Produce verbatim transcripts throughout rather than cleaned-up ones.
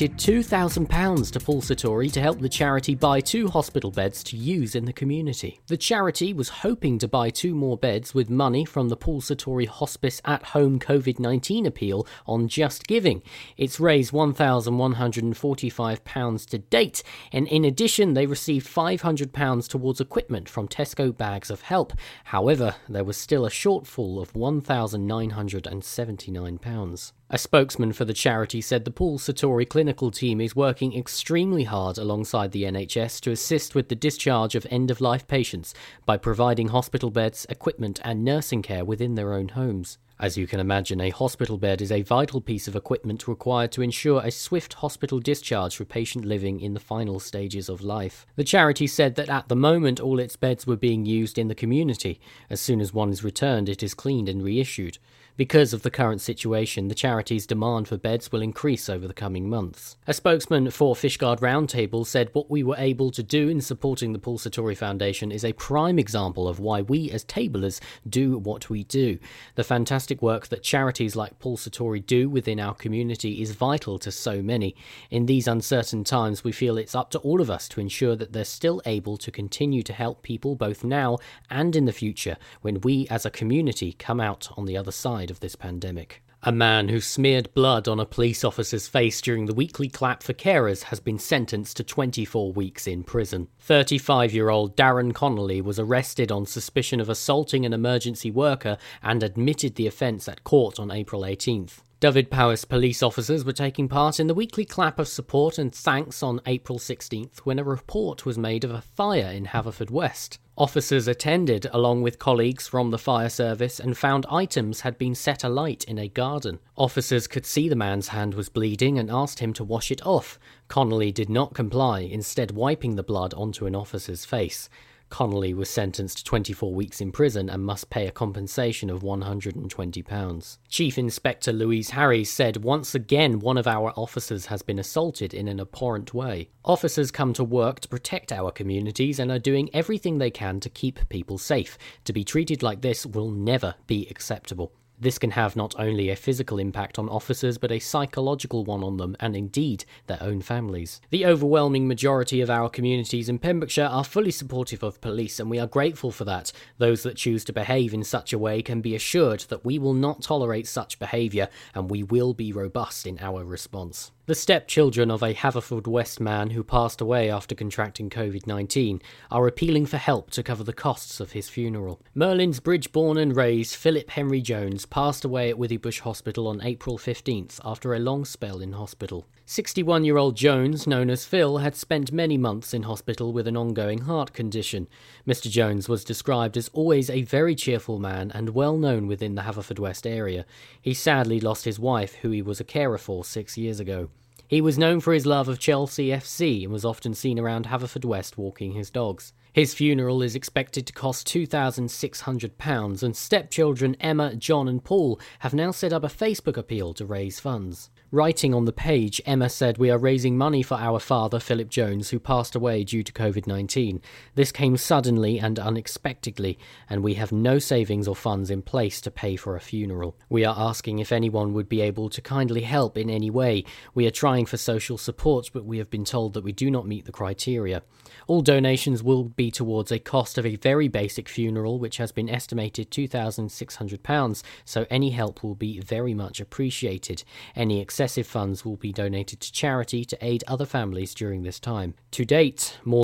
donated two thousand pounds to Paul Sartori to help the charity buy two hospital beds to use in the community. The charity was hoping to buy two more beds with money from the Paul Sartori Hospice at Home covid nineteen appeal on Just Giving. It's raised one thousand one hundred forty-five pounds to date, and in addition they received five hundred pounds towards equipment from Tesco Bags of Help. However, there was still a shortfall of one thousand nine hundred seventy-nine pounds. A spokesman for the charity said the Paul Sartori clinical team is working extremely hard alongside the N H S to assist with the discharge of end-of-life patients by providing hospital beds, equipment and nursing care within their own homes. As you can imagine, a hospital bed is a vital piece of equipment required to ensure a swift hospital discharge for patient living in the final stages of life. The charity said that at the moment all its beds were being used in the community. As soon as one is returned, it is cleaned and reissued. Because of the current situation, the charity's demand for beds will increase over the coming months. A spokesman for Fishguard Roundtable said what we were able to do in supporting the Paul Sartori Foundation is a prime example of why we as tablers do what we do. The fantastic work that charities like Paul Sartori do within our community is vital to so many. In these uncertain times, we feel it's up to all of us to ensure that they're still able to continue to help people both now and in the future when we as a community come out on the other side of this pandemic. A man who smeared blood on a police officer's face during the weekly clap for carers has been sentenced to twenty-four weeks in prison. thirty-five-year-old Darren Connolly was arrested on suspicion of assaulting an emergency worker and admitted the offence at court on April eighteenth. David Powers police officers were taking part in the weekly clap of support and thanks on April sixteenth when a report was made of a fire in Haverfordwest. Officers attended along with colleagues from the fire service and found items had been set alight in a garden. Officers could see the man's hand was bleeding and asked him to wash it off. Connolly did not comply, instead wiping the blood onto an officer's face. Connolly was sentenced to twenty-four weeks in prison and must pay a compensation of one hundred twenty pounds. Chief Inspector Louise Harry said once again one of our officers has been assaulted in an abhorrent way. Officers come to work to protect our communities and are doing everything they can to keep people safe. To be treated like this will never be acceptable. This can have not only a physical impact on officers, but a psychological one on them, and indeed, their own families. The overwhelming majority of our communities in Pembrokeshire are fully supportive of police, and we are grateful for that. Those that choose to behave in such a way can be assured that we will not tolerate such behaviour, and we will be robust in our response. The stepchildren of a Haverfordwest man who passed away after contracting covid nineteen are appealing for help to cover the costs of his funeral. Merlin's Bridge-born and raised Philip Henry Jones passed away at Withybush Hospital on April fifteenth after a long spell in hospital. sixty-one-year-old Jones, known as Phil, had spent many months in hospital with an ongoing heart condition. Mister Jones was described as always a very cheerful man and well known within the Haverfordwest area. He sadly lost his wife, who he was a carer for six years ago. He was known for his love of Chelsea F C and was often seen around Haverfordwest walking his dogs. His funeral is expected to cost two thousand six hundred pounds, and stepchildren Emma, John and Paul have now set up a Facebook appeal to raise funds. Writing on the page, Emma said, "We are raising money for our father, Philip Jones, who passed away due to covid nineteen. This came suddenly and unexpectedly, and we have no savings or funds in place to pay for a funeral. We are asking if anyone would be able to kindly help in any way. We are trying for social support, but we have been told that we do not meet the criteria. All donations will be towards a cost of a very basic funeral, which has been estimated two thousand six hundred pounds, so any help will be very much appreciated. Any exception Excessive funds will be donated to charity to aid other families during this time." To date, more...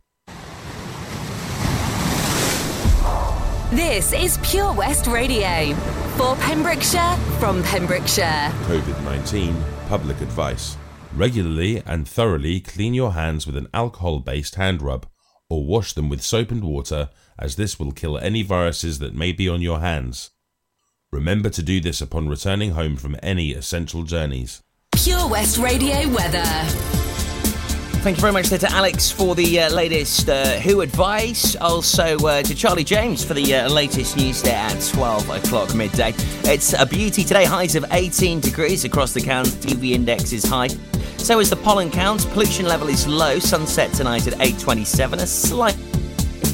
This is Pure West Radio. For Pembrokeshire, from Pembrokeshire. covid nineteen public advice. Regularly and thoroughly clean your hands with an alcohol-based hand rub, or wash them with soap and water, as this will kill any viruses that may be on your hands. Remember to do this upon returning home from any essential journeys. Pure West Radio weather. Thank you very much there to Alex for the uh, latest uh, Who advice. Also uh, to Charlie James for the uh, latest news there at twelve o'clock midday. It's a beauty today. Highs of eighteen degrees across the county. T V index is high. So is the pollen count. Pollution level is low. Sunset tonight at eight twenty-seven. A slight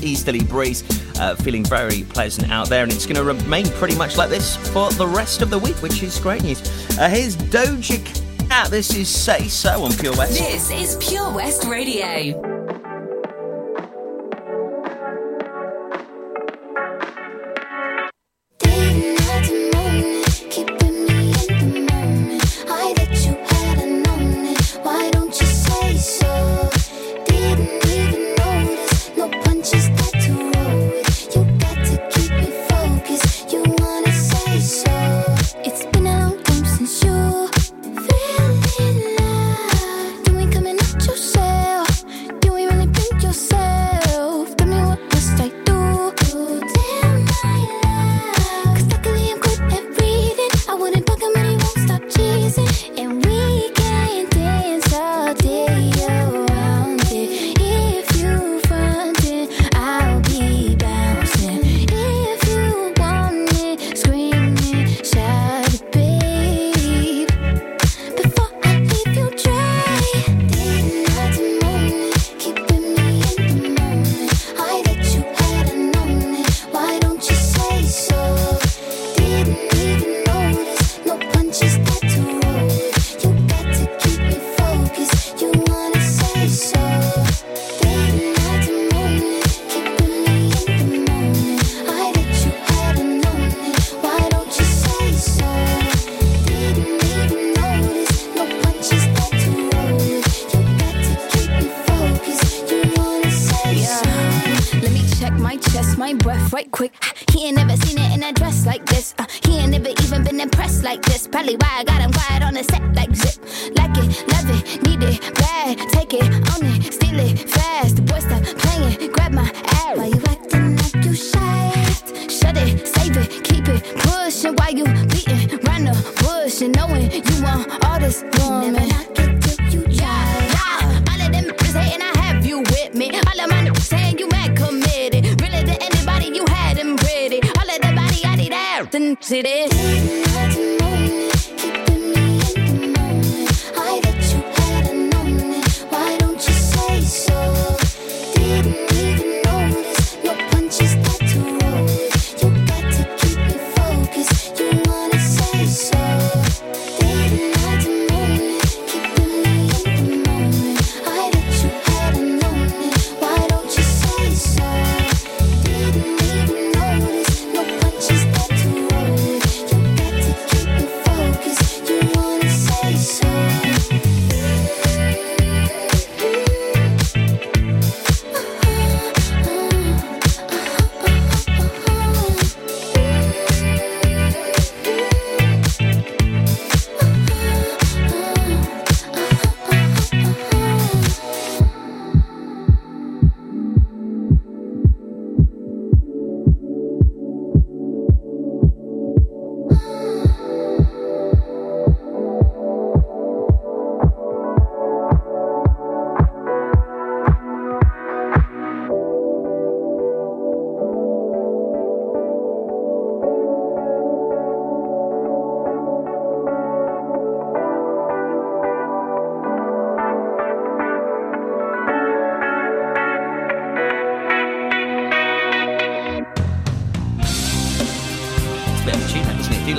easterly breeze. Uh, feeling very pleasant out there, and it's going to remain pretty much like this for the rest of the week, which is great news. Uh, here's Doja Cat. that. This is Say So on Pure West. This is Pure West Radio.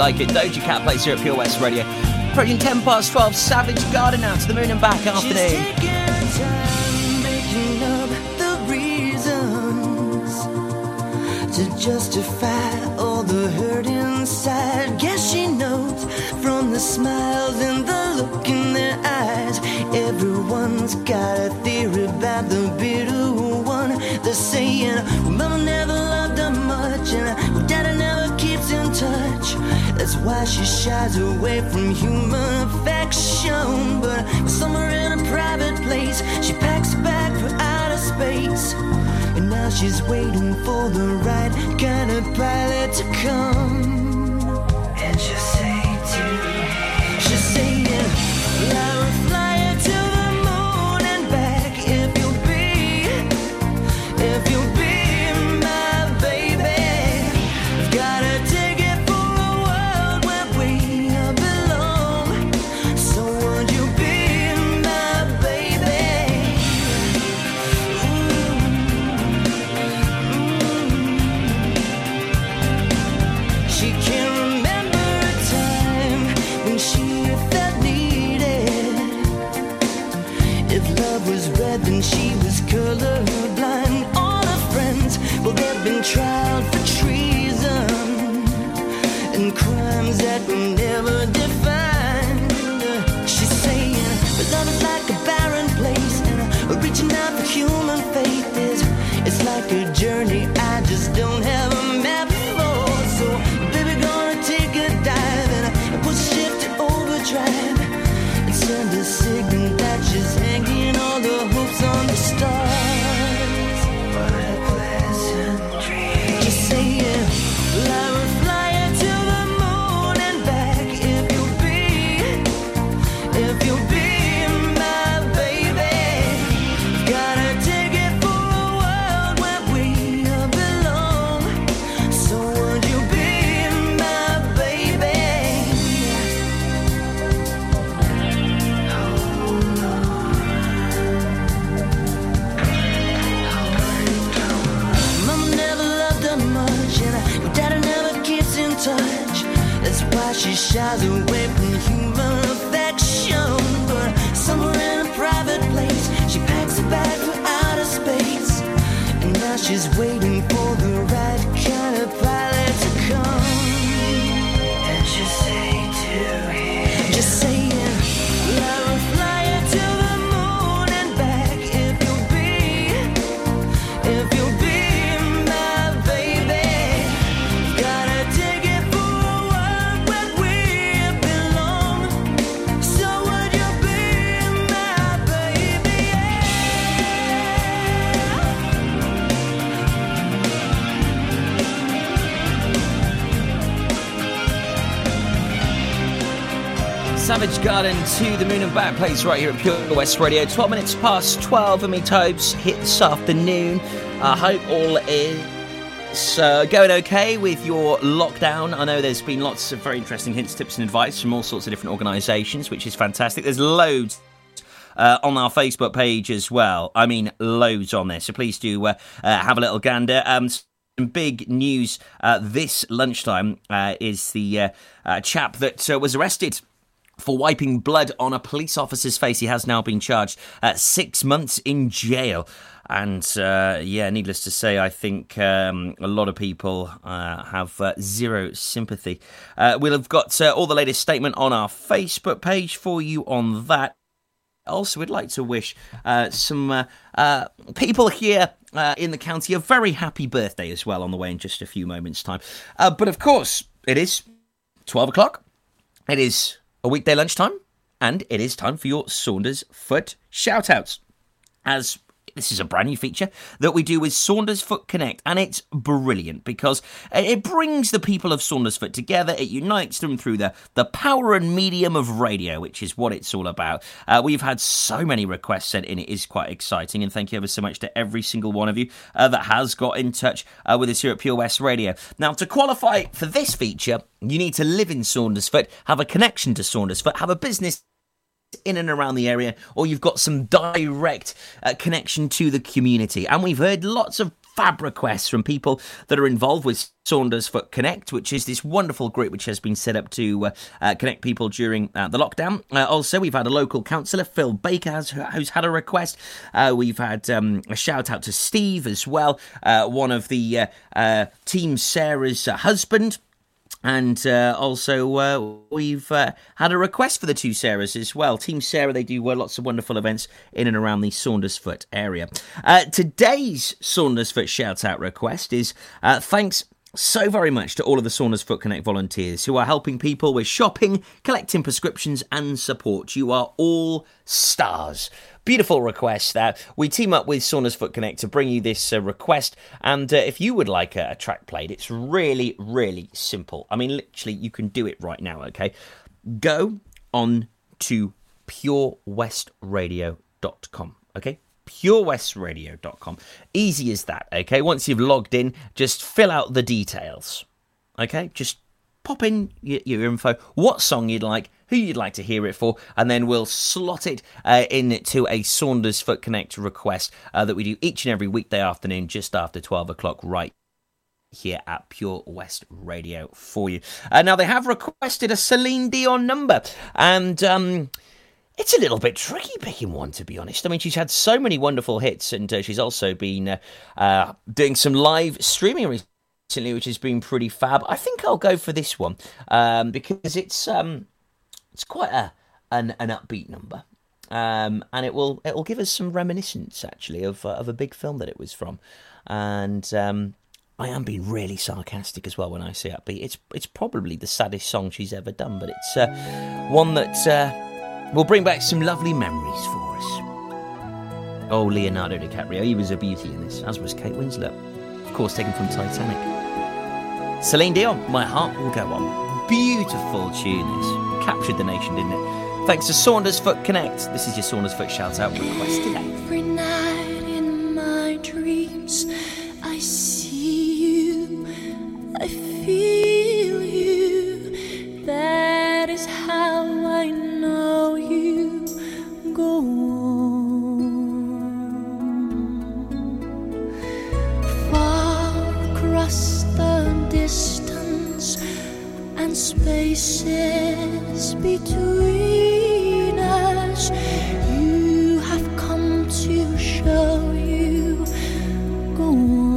Like it. Doja Cat plays here at Pure West Radio. Approaching ten past twelve, Savage Garden out to the moon and back afternoon. She's time making up the reasons to justify all the hurt inside. Guess she knows from the smiles and the look in their eyes. Everyone's got a theory about the bitter one. They're saying, well, Mama never loved her much, and well, Daddy never keeps in touch. That's why she shies away from human affection. But somewhere in a private place, she packs a bag for outer space. And now she's waiting for the right kind of pilot to come. And she'll say to me, she'll say, yeah, I will fly you to the moon and back if you'll be, if you'll be. If love was red, then she was colorblind. All her friends, well, they've been tried for treason and crimes that we never defined. She's saying, but love is like a barren place, and reaching out for human faith is, it's like a journey I just don't have a map for. So baby, gonna take a dive and push shift to overdrive and send a signal that she's hanging all the hopes on the stars. What a pleasant dream. She's saying, love. She shies away from human affection, but somewhere in a private place, she packs a bag for outer space, and now she's waiting for the right kind of pilot to come. And she say to him, just saying, love will fly you to the moon and back if you'll be, if you'll be my baby. Gotta take it. Savage Garden to the Moon and Back Place right here at Pure West Radio. twelve minutes past twelve, and me topes hit this afternoon. I hope all is uh, going okay with your lockdown. I know there's been lots of very interesting hints, tips and advice from all sorts of different organisations, which is fantastic. There's loads Uh, on our Facebook page as well. I mean, loads on there. So please do uh, uh, have a little gander. Um, some big news uh, this lunchtime uh, is the uh, uh, chap that uh, was arrested for wiping blood on a police officer's face. He has now been charged at uh, six months in jail. And, uh, yeah, needless to say, I think um, a lot of people uh, have uh, zero sympathy. Uh, we'll have got uh, all the latest statement on our Facebook page for you on that. Also, we'd like to wish uh, some uh, uh, people here uh, in the county a very happy birthday as well on the way in just a few moments' time. Uh, but, of course, it is twelve o'clock. It is a weekday lunchtime, and it is time for your Saundersfoot shout-outs, as this is a brand new feature that we do with Saundersfoot Connect, and it's brilliant because it brings the people of Saundersfoot together. It unites them through the, the power and medium of radio, which is what it's all about. Uh, we've had so many requests sent in, it is quite exciting, and thank you ever so much to every single one of you uh, that has got in touch uh, with us here at Pure West Radio. Now, to qualify for this feature, you need to live in Saundersfoot, have a connection to Saundersfoot, have a business in and around the area, or you've got some direct uh, connection to the community. And we've heard lots of fab requests from people that are involved with Saundersfoot Connect, which is this wonderful group which has been set up to uh, uh, connect people during uh, the lockdown. Uh, also, we've had a local councillor, Phil Baker, has, who's had a request. Uh, we've had um, a shout out to Steve as well, uh, one of the uh, uh, Team Sarah's uh, husband. And uh, also, uh, we've uh, had a request for the two Sarahs as well. Team Sarah, they do uh, lots of wonderful events in and around the Saundersfoot area. Uh, today's Saundersfoot shout-out request is uh, thanks so very much to all of the Saundersfoot Connect volunteers who are helping people with shopping, collecting prescriptions and support. You are all stars. Beautiful request there. We team up with Saundersfoot Connect to bring you this uh, request. And uh, if you would like a, a track played, it's really, really simple. I mean, literally, you can do it right now, okay? Go on to pure west radio dot com, okay? pure west radio dot com. Easy as that, okay? Once you've logged in, just fill out the details, okay? Just pop in your, your info, what song you'd like, who you'd like to hear it for, and then we'll slot it uh, into a Saundersfoot Connect request uh, that we do each and every weekday afternoon just after twelve o'clock right here at Pure West Radio for you. Uh, now, they have requested a Celine Dion number, and um, It's a little bit tricky picking one, to be honest. I mean, she's had so many wonderful hits, and uh, she's also been uh, uh, doing some live streaming recently, which has been pretty fab. I think I'll go for this one um, because it's um, it's quite a an, an upbeat number, um, and it will it will give us some reminiscence actually of uh, of a big film that it was from, and. Um, I am being really sarcastic as well when I say upbeat. It's it's probably the saddest song she's ever done, but it's uh, one that uh, will bring back some lovely memories for us. Oh, Leonardo DiCaprio, he was a beauty in this, as was Kate Winslet. Of course, taken from Titanic. Celine Dion, My Heart Will Go On. Beautiful tune, this. Captured the nation, didn't it? Thanks to Saundersfoot Connect. This is your Saundersfoot shout-out request today. Every night in my dreams, I see I feel you, that is how I know you go on. Far across the distance and spaces between us, you have come to show you go on.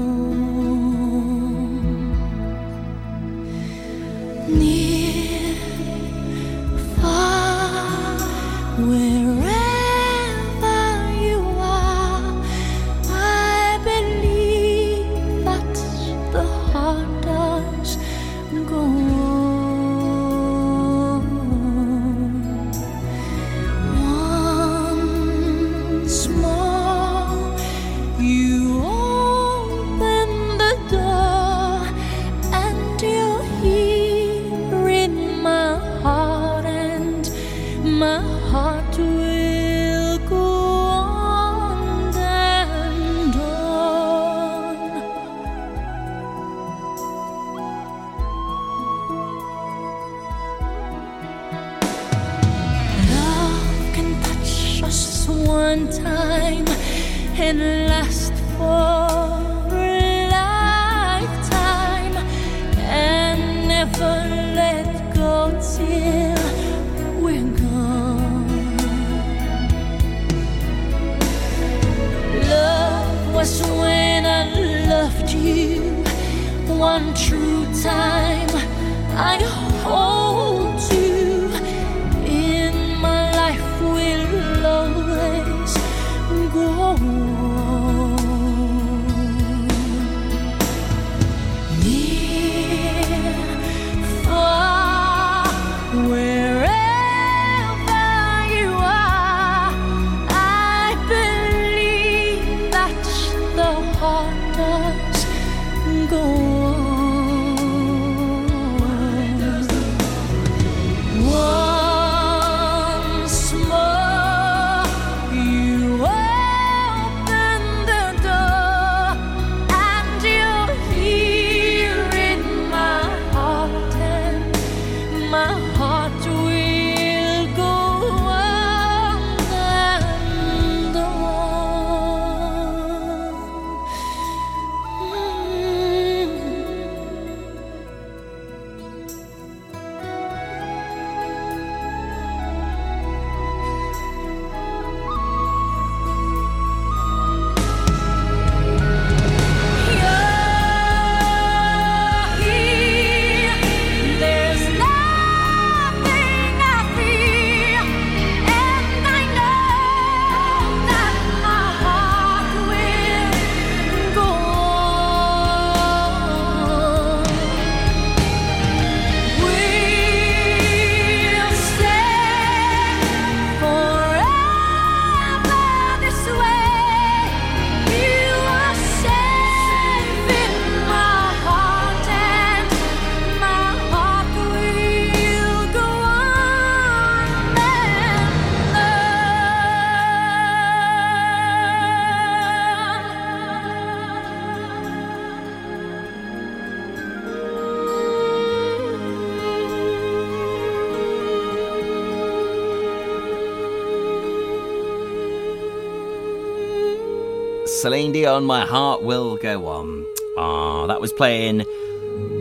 Celine Dion, My Heart Will Go On. Ah, oh, that was playing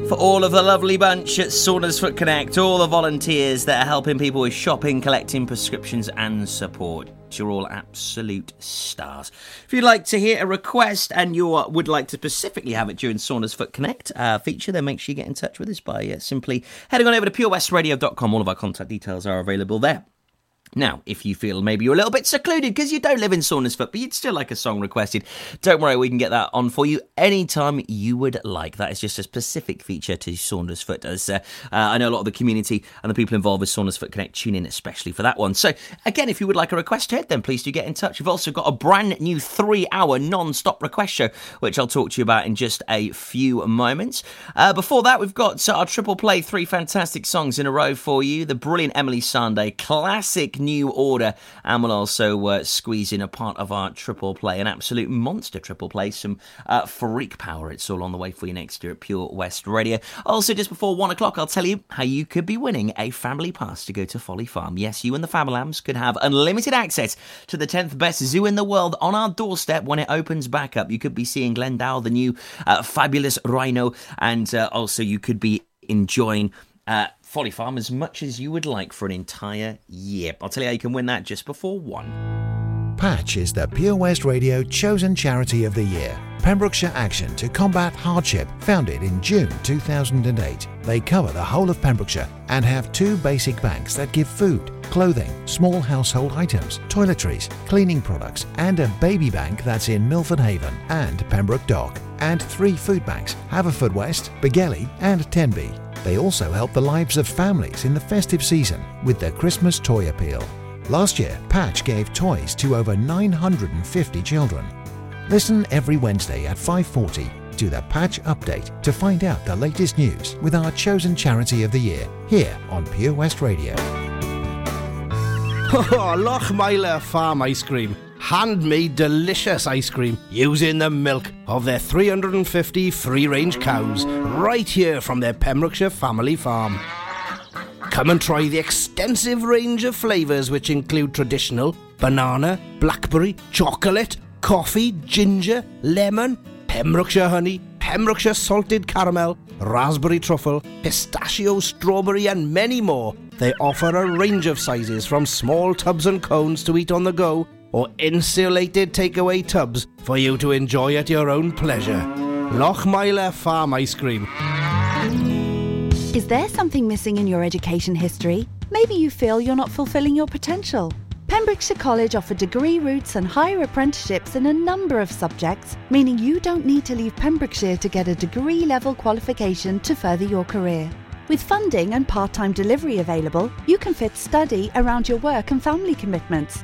for all of the lovely bunch at Saundersfoot Connect, all the volunteers that are helping people with shopping, collecting prescriptions and support. You're all absolute stars. If you'd like to hear a request and you would like to specifically have it during Saundersfoot Connect uh, feature, then make sure you get in touch with us by uh, simply heading on over to pure west radio dot com. All of our contact details are available there. Now, if you feel maybe you're a little bit secluded because you don't live in Saundersfoot, but you'd still like a song requested, don't worry, we can get that on for you anytime you would like. That is just a specific feature to Saundersfoot, as uh, uh, I know a lot of the community and the people involved with Saundersfoot Connect tune in especially for that one. So, again, if you would like a request heard, then please do get in touch. We've also got a brand new three-hour non-stop request show, which I'll talk to you about in just a few moments. Uh, before that, we've got our triple play, three fantastic songs in a row for you. The brilliant Emeli Sandé, classic New Order, and we'll also uh, squeeze in a part of our triple play, an absolute monster triple play, some uh, Freak Power. It's all on the way for you next year at Pure West Radio. Also, just before one o'clock, I'll tell you how you could be winning a family pass to go to Folly Farm. Yes, you and the Famalams could have unlimited access to the tenth best zoo in the world on our doorstep when it opens back up. You could be seeing Glendale, the new uh, fabulous rhino, and uh, also you could be enjoying Uh, Folly Farm as much as you would like for an entire year. I'll tell you how you can win that just before one. Patch is the Pure West Radio chosen charity of the year. Pembrokeshire Action to Combat Hardship, founded in June two thousand eight. They cover the whole of Pembrokeshire and have two basic banks that give food, clothing, small household items, toiletries, cleaning products, and a baby bank that's in Milford Haven and Pembroke Dock, and three food banks, Haverfordwest, Begelli, and Tenby. They also help the lives of families in the festive season with their Christmas toy appeal. Last year, Patch gave toys to over nine hundred fifty children. Listen every Wednesday at five forty to the Patch Update to find out the latest news with our chosen charity of the year here on Pure West Radio. Oh, Loch Meiler Farm Ice Cream. Handmade delicious ice cream using the milk of their three hundred fifty free-range cows right here from their Pembrokeshire family farm. Come and try the extensive range of flavours which include traditional, banana, blackberry, chocolate, coffee, ginger, lemon, Pembrokeshire honey, Pembrokeshire salted caramel, raspberry truffle, pistachio, strawberry and many more. They offer a range of sizes from small tubs and cones to eat on the go or insulated takeaway tubs for you to enjoy at your own pleasure. Lochmiler Farm Ice Cream. Is there something missing in your education history? Maybe you feel you're not fulfilling your potential. Pembrokeshire College offer degree routes and higher apprenticeships in a number of subjects, meaning you don't need to leave Pembrokeshire to get a degree-level qualification to further your career. With funding and part-time delivery available, you can fit study around your work and family commitments.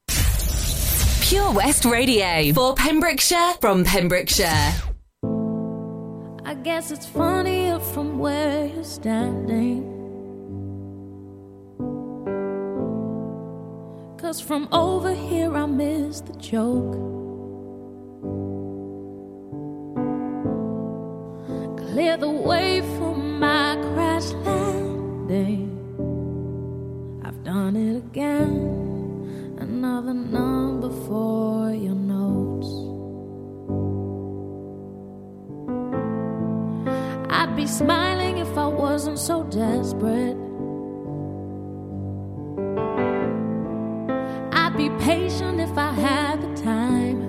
Pure West Radio, for Pembrokeshire, from Pembrokeshire. I guess it's funnier from where you're standing, 'cause from over here I miss the joke. Clear the way for my crash landing. I've done it again. another number for your notes. I'd be smiling if I wasn't so desperate. I'd be patient if I had the time.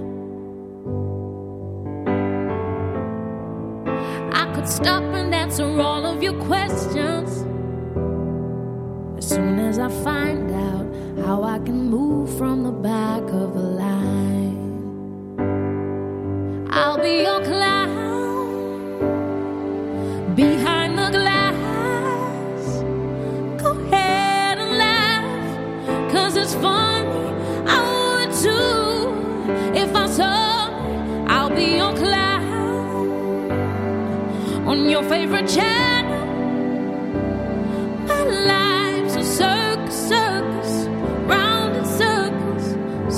I could stop and answer all of your questions as soon as I find out how I can move from the back of the line. I'll be your clown behind the glass. Go ahead and laugh, 'cause it's funny. I would too if I saw. I'll be your clown on your favorite channel. My life's a circus, circus, round in circles,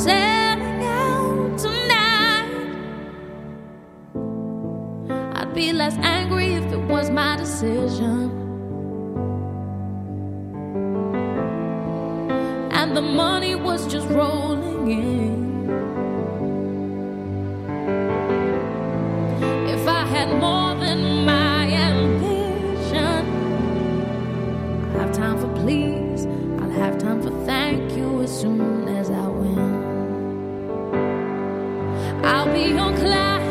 setting out tonight. I'd be less angry if it was my decision. And the money was just rolling in. If I had more than my ambition, I'd have time for please, I'll have time for thank you as soon as I win. I'll be your clown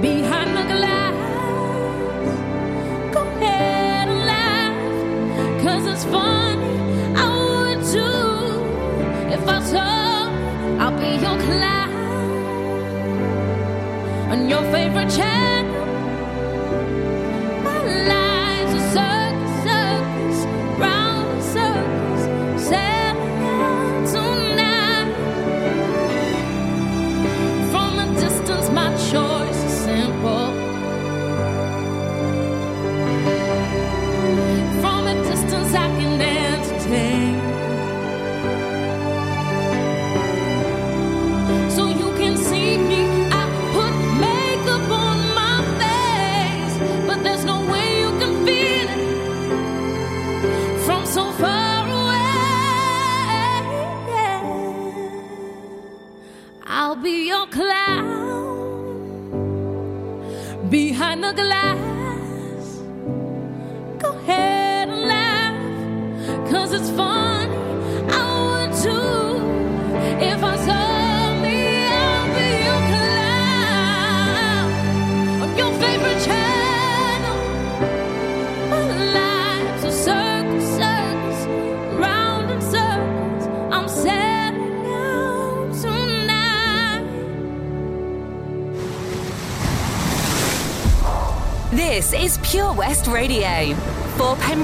behind the glass. Go ahead and laugh, 'cause it's funny. I would too if I saw. I'll be your clown on your favorite channel. My life's a circus, circus, round in circles, setting out tonight. From a distance, my choice is simple. From a distance, I can entertain. So you can see me. I put makeup on my face, but there's no way you can feel it from so far away. I'll be your clown behind the glass. It's fun. I would too if I saw me. I'll be your clown on your favorite channel. My life's a circus, circus, round in circles. I'm setting out tonight. This is Pure West Radio for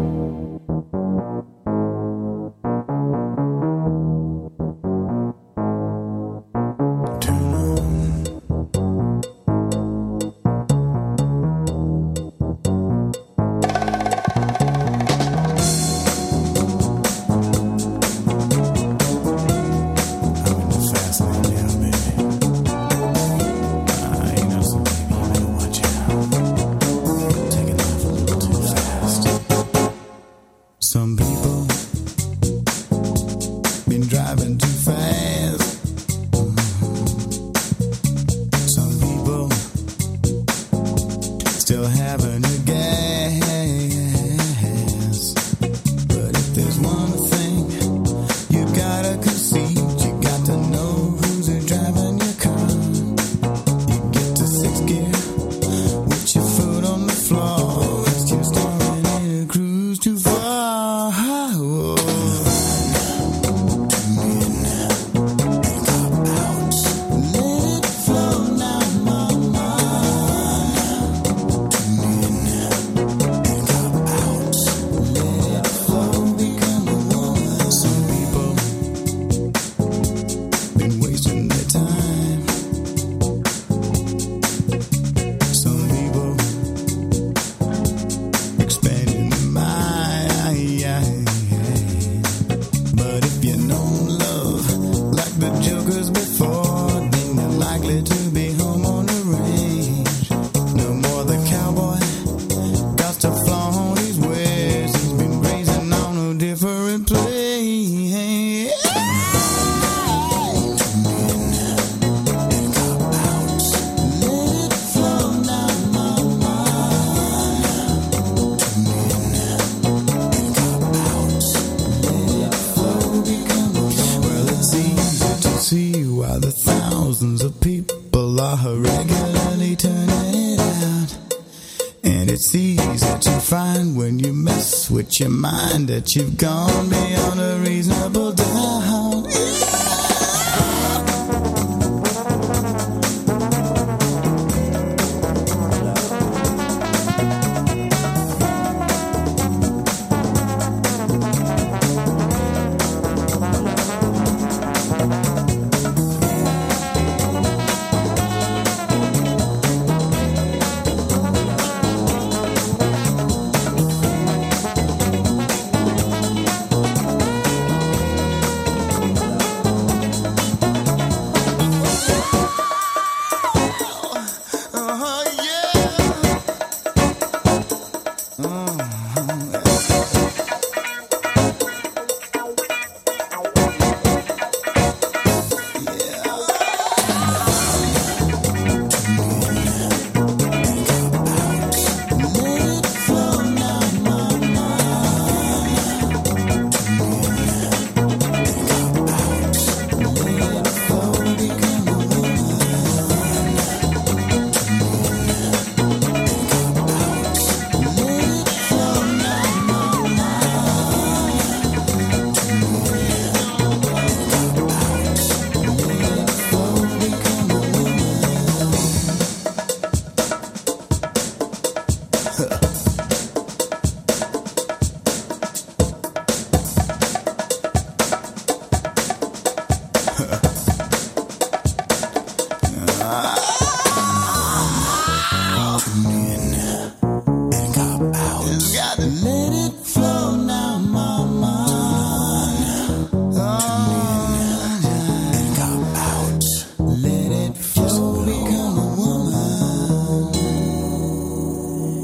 Your mind that you've gone beyond a reasonable doubt.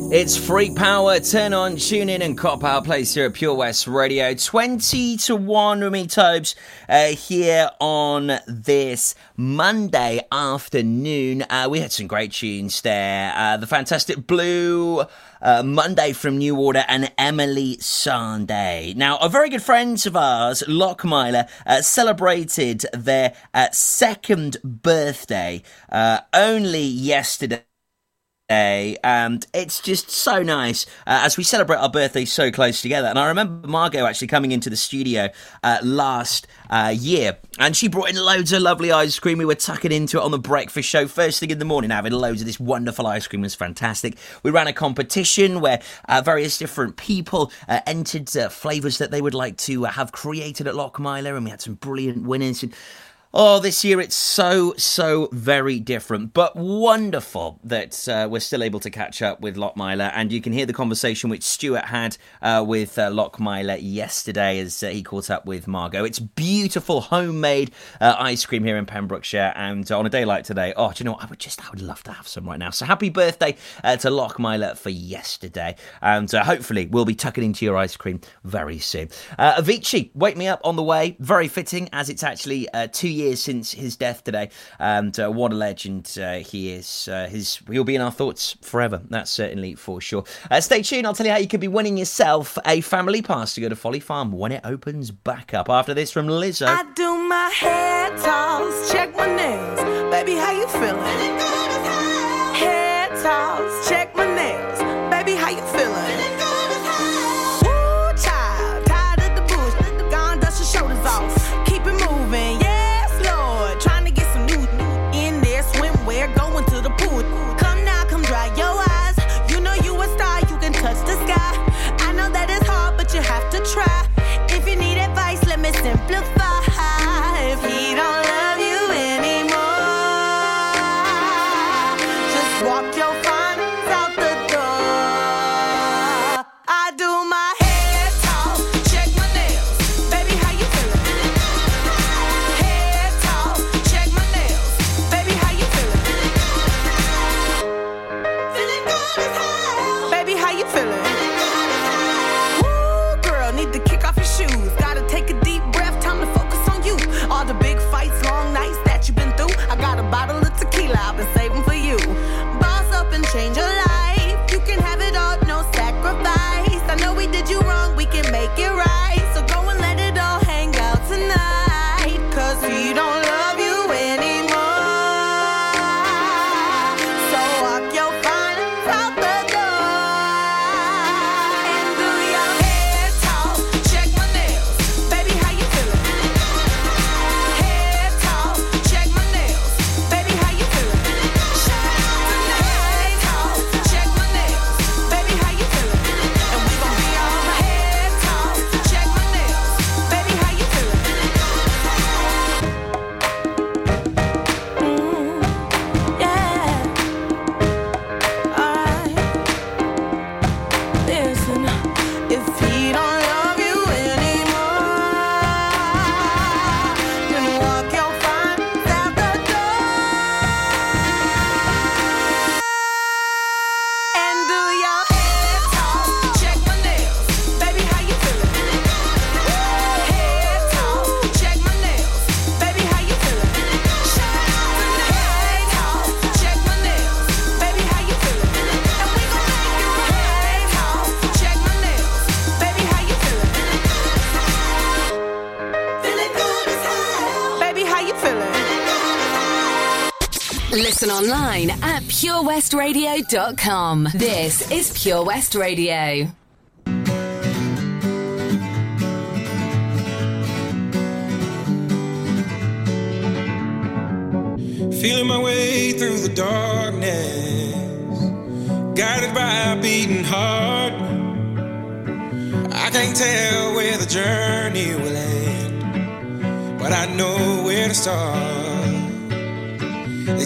It's Freak Power. Turn on, tune in and cop our place here at Pure West Radio. twenty to one, Remy Tobes, uh, here on this Monday afternoon. Uh, we had some great tunes there. Uh, the fantastic Blue... Uh, Monday from New Order and Emeli Sandé. Now, a very good friend of ours, Lockmiler, uh, celebrated their uh, second birthday uh, only yesterday. Day, and it's just so nice uh, as we celebrate our birthdays so close together. And I remember Margot actually coming into the studio uh, last uh, year, and she brought in loads of lovely ice cream. We were tucking into it on the breakfast show first thing in the morning, having loads of this wonderful ice cream. It was fantastic. We ran a competition where uh, various different people uh, entered uh, flavours that they would like to uh, have created at Lockmiler, and we had some brilliant winners. And oh, this year it's so, so very different, but wonderful that uh, we're still able to catch up with Lockmiler. And you can hear the conversation which Stuart had uh, with uh, Lockmiler yesterday as uh, he caught up with Margot. It's beautiful homemade uh, ice cream here in Pembrokeshire. And on a day like today, oh, do you know what? I would just, I would love to have some right now. So happy birthday uh, to Lockmiler for yesterday. And uh, hopefully we'll be tucking into your ice cream very soon. Uh, Avicii, Wake Me Up on the way. Very fitting as it's actually uh, two years. years since his death today, and uh, what a legend uh, he is. Uh, his he'll be in our thoughts forever, that's certainly for sure. Uh, stay tuned, I'll tell you how you could be winning yourself a family pass to go to Folly Farm when it opens back up. After this from Lizzo. I do my hair toss, check my nails, baby how you feeling? Hair toss, check my nails, baby how you feeling? Online at pure west radio dot com. This is Pure West Radio. Feeling my way through the darkness, guided by a beating heart. I can't tell where the journey will end, but I know where to start. They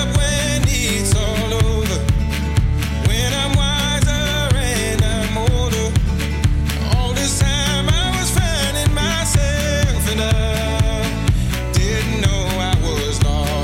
when it's all over, when I'm wiser and I'm older. All this time I was finding myself enough. I didn't know I was lost.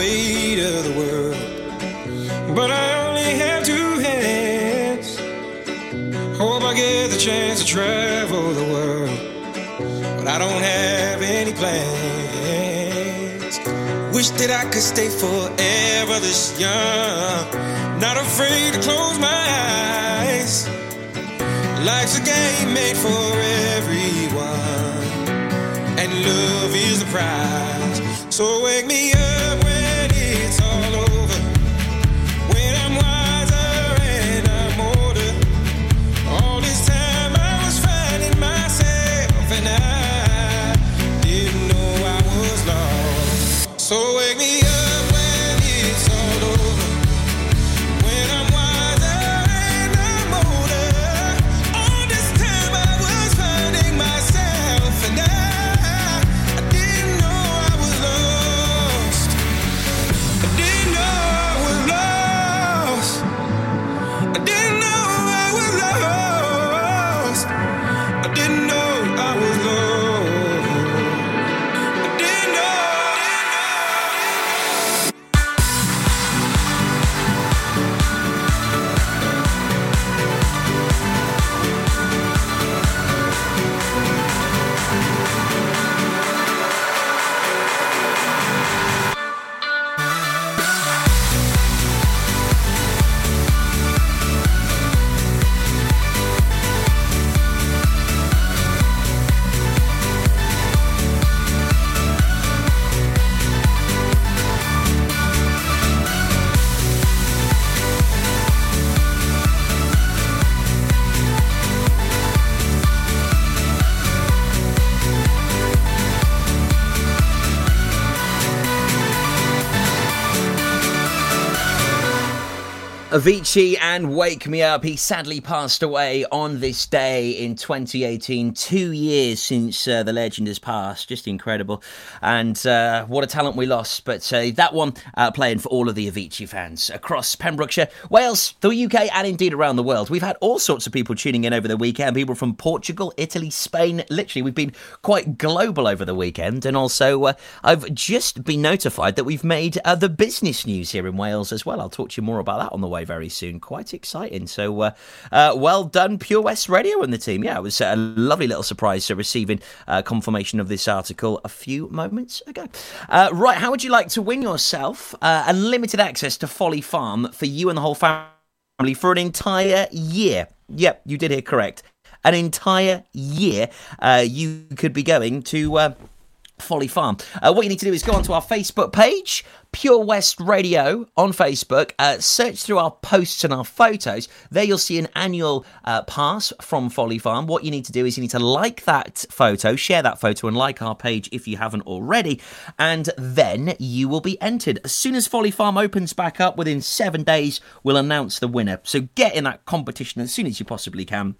weight of the world, but I only have two hands. Hope I get the chance to travel the world, but I don't have any plans. Wish that I could stay forever this young, not afraid to close my eyes. Life's a game made for everyone, and love is the prize. So wake me up when it's all over, when I'm wiser and I'm older. All this time I was finding myself, and I didn't know I was lost. So wake me up. Avicii and Wake Me Up. He sadly passed away on this day in twenty eighteen, two years since uh, the legend has passed. Just incredible. And uh, what a talent we lost. But uh, that one uh, playing for all of the Avicii fans across Pembrokeshire, Wales, the U K and indeed around the world. We've had all sorts of people tuning in over the weekend. People from Portugal, Italy, Spain. Literally, we've been quite global over the weekend. And also, uh, I've just been notified that we've made uh, the business news here in Wales as well. I'll talk to you more about that on the way very soon. Quite exciting. So uh, uh, well done Pure West Radio and the team. Yeah, it was a lovely little surprise to receiving uh, confirmation of this article a few moments ago. Uh, right, how would you like to win yourself uh, unlimited access to Folly Farm for you and the whole family for an entire year? Yep, you did hear correct. An entire year. Uh, you could be going to Uh, Folly Farm. Uh, what you need to do is go onto our Facebook page, Pure West Radio on Facebook, uh, search through our posts and our photos. There you'll see an annual uh, pass from Folly Farm. What you need to do is you need to like that photo, share that photo and like our page if you haven't already, and then you will be entered. As soon as Folly Farm opens back up, within seven days, we'll announce the winner. So get in that competition as soon as you possibly can.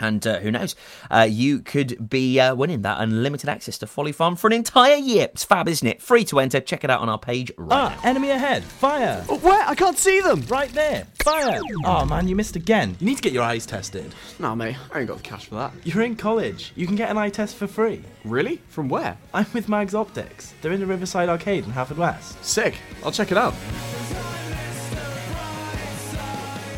And uh, who knows, uh, you could be uh, winning that unlimited access to Folly Farm for an entire year. It's fab, isn't it? Free to enter. Check it out on our page right ah, now. Enemy ahead. Fire. Oh, where? I can't see them. Right there. Fire. Oh, man, you missed again. You need to get your eyes tested. Nah, mate, I ain't got the cash for that. You're in college. You can get an eye test for free. Really? From where? I'm with Mags Optics. They're in the Riverside Arcade in Haverfordwest. Sick. I'll check it out.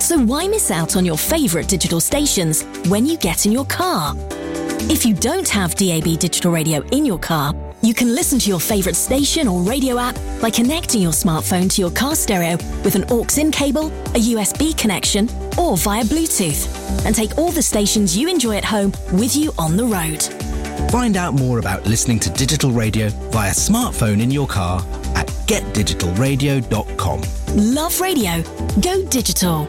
So why miss out on your favourite digital stations when you get in your car? If you don't have D A B digital radio in your car, you can listen to your favourite station or radio app by connecting your smartphone to your car stereo with an aux-in cable, a U S B connection, or via Bluetooth, and take all the stations you enjoy at home with you on the road. Find out more about listening to digital radio via smartphone in your car at get digital radio dot com. Love radio. Go digital.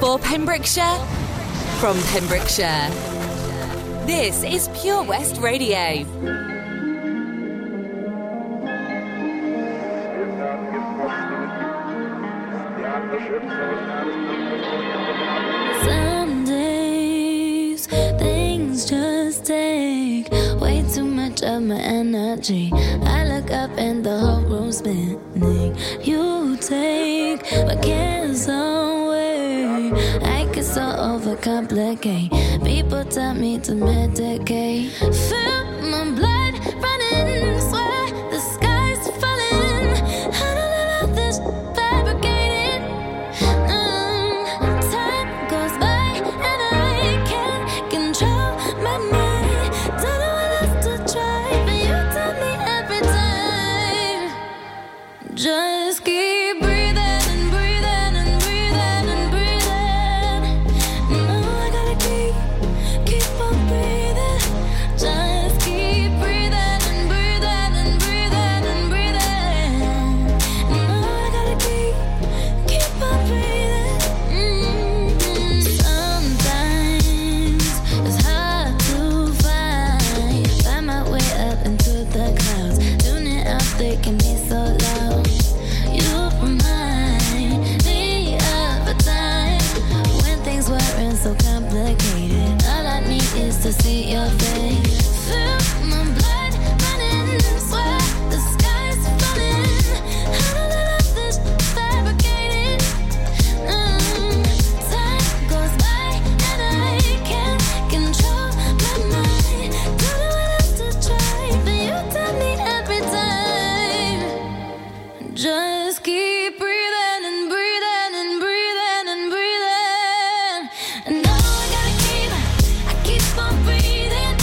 For Pembrokeshire, from Pembrokeshire, this is Pure West Radio. Some days, things just take way too much of my energy. I look up and the whole room's spinning. You take my cares away. I get so overcomplicate. People tell me to medicate. Feel my blood running, swear the sky's falling. I don't know how this fabricated. Mm. Time goes by and I can't control my mind. Don't know what else to try, but you tell me every time. Just keep breathing. To see your face, feel my blood running, swear the sky's falling. I don't know how this fabricated. Mm. Time goes by and I can't control my mind. Don't know what else to try, but you tell me every time. Just keep breathing. Keep on breathing.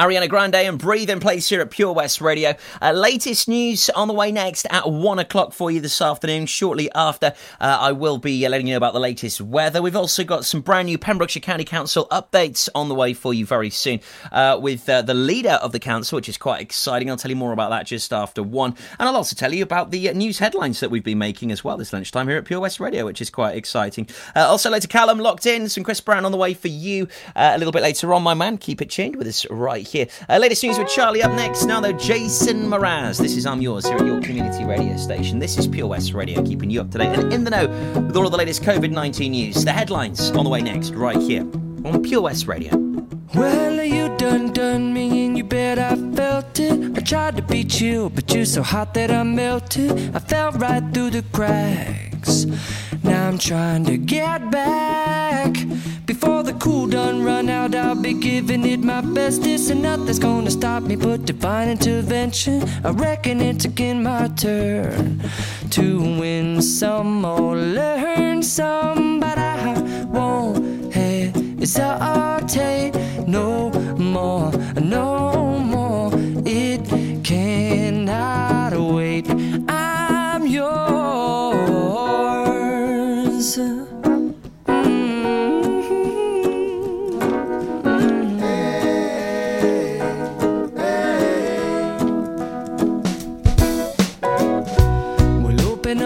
Ariana Grande and Breathe in Place here at Pure West Radio. Uh, latest news on the way next at one o'clock for you this afternoon. Shortly after, uh, I will be letting you know about the latest weather. We've also got some brand new Pembrokeshire County Council updates on the way for you very soon uh, with uh, the leader of the council, which is quite exciting. I'll tell you more about that just after one. And I'll also tell you about the news headlines that we've been making as well this lunchtime here at Pure West Radio, which is quite exciting. Uh, also later, Callum Locked In, some Chris Brown on the way for you uh, a little bit later on, my man. Keep it tuned with us right here. Uh, latest news with Charlie up next. Now though, Jason Mraz. This is I'm Yours here at your community radio station. This is Pure West Radio, keeping you up to date and in the know with all of the latest covid nineteen news. The headlines on the way next right here on Pure West Radio. Well, you done done me and you bet I felt it. I tried to beat you, but you're so hot that I melted. I fell right through the cracks. Now I'm trying to get back. Before the cool done run out, I'll be giving it my bestest. And nothing's gonna stop me but divine intervention. I reckon it's again my turn to win some or learn some. But I won't hesitate no more, no more. It cannot wait. I'm yours.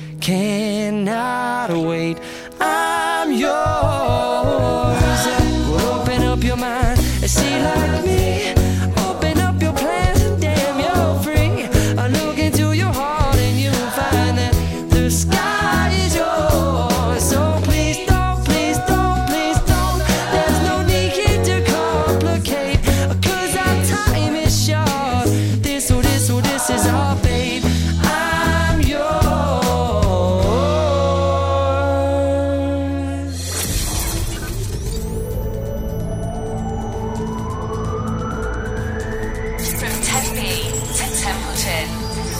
cannot wait. I'm yours. Open up your mind and see like me. Open up your plans and damn, you're free. I look into your heart and you'll find that the sky is yours. So please don't, please don't, please don't. There's no need to complicate, 'cause our time is short. This, oh, this, oh, this is our fate. I'm yours. From Tenby to Templeton,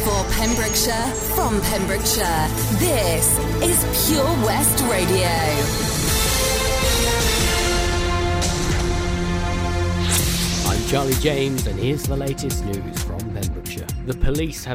for Pembrokeshire, from Pembrokeshire, this is Pure West Radio. I'm Charlie James, and here's the latest news from Pembrokeshire. The police have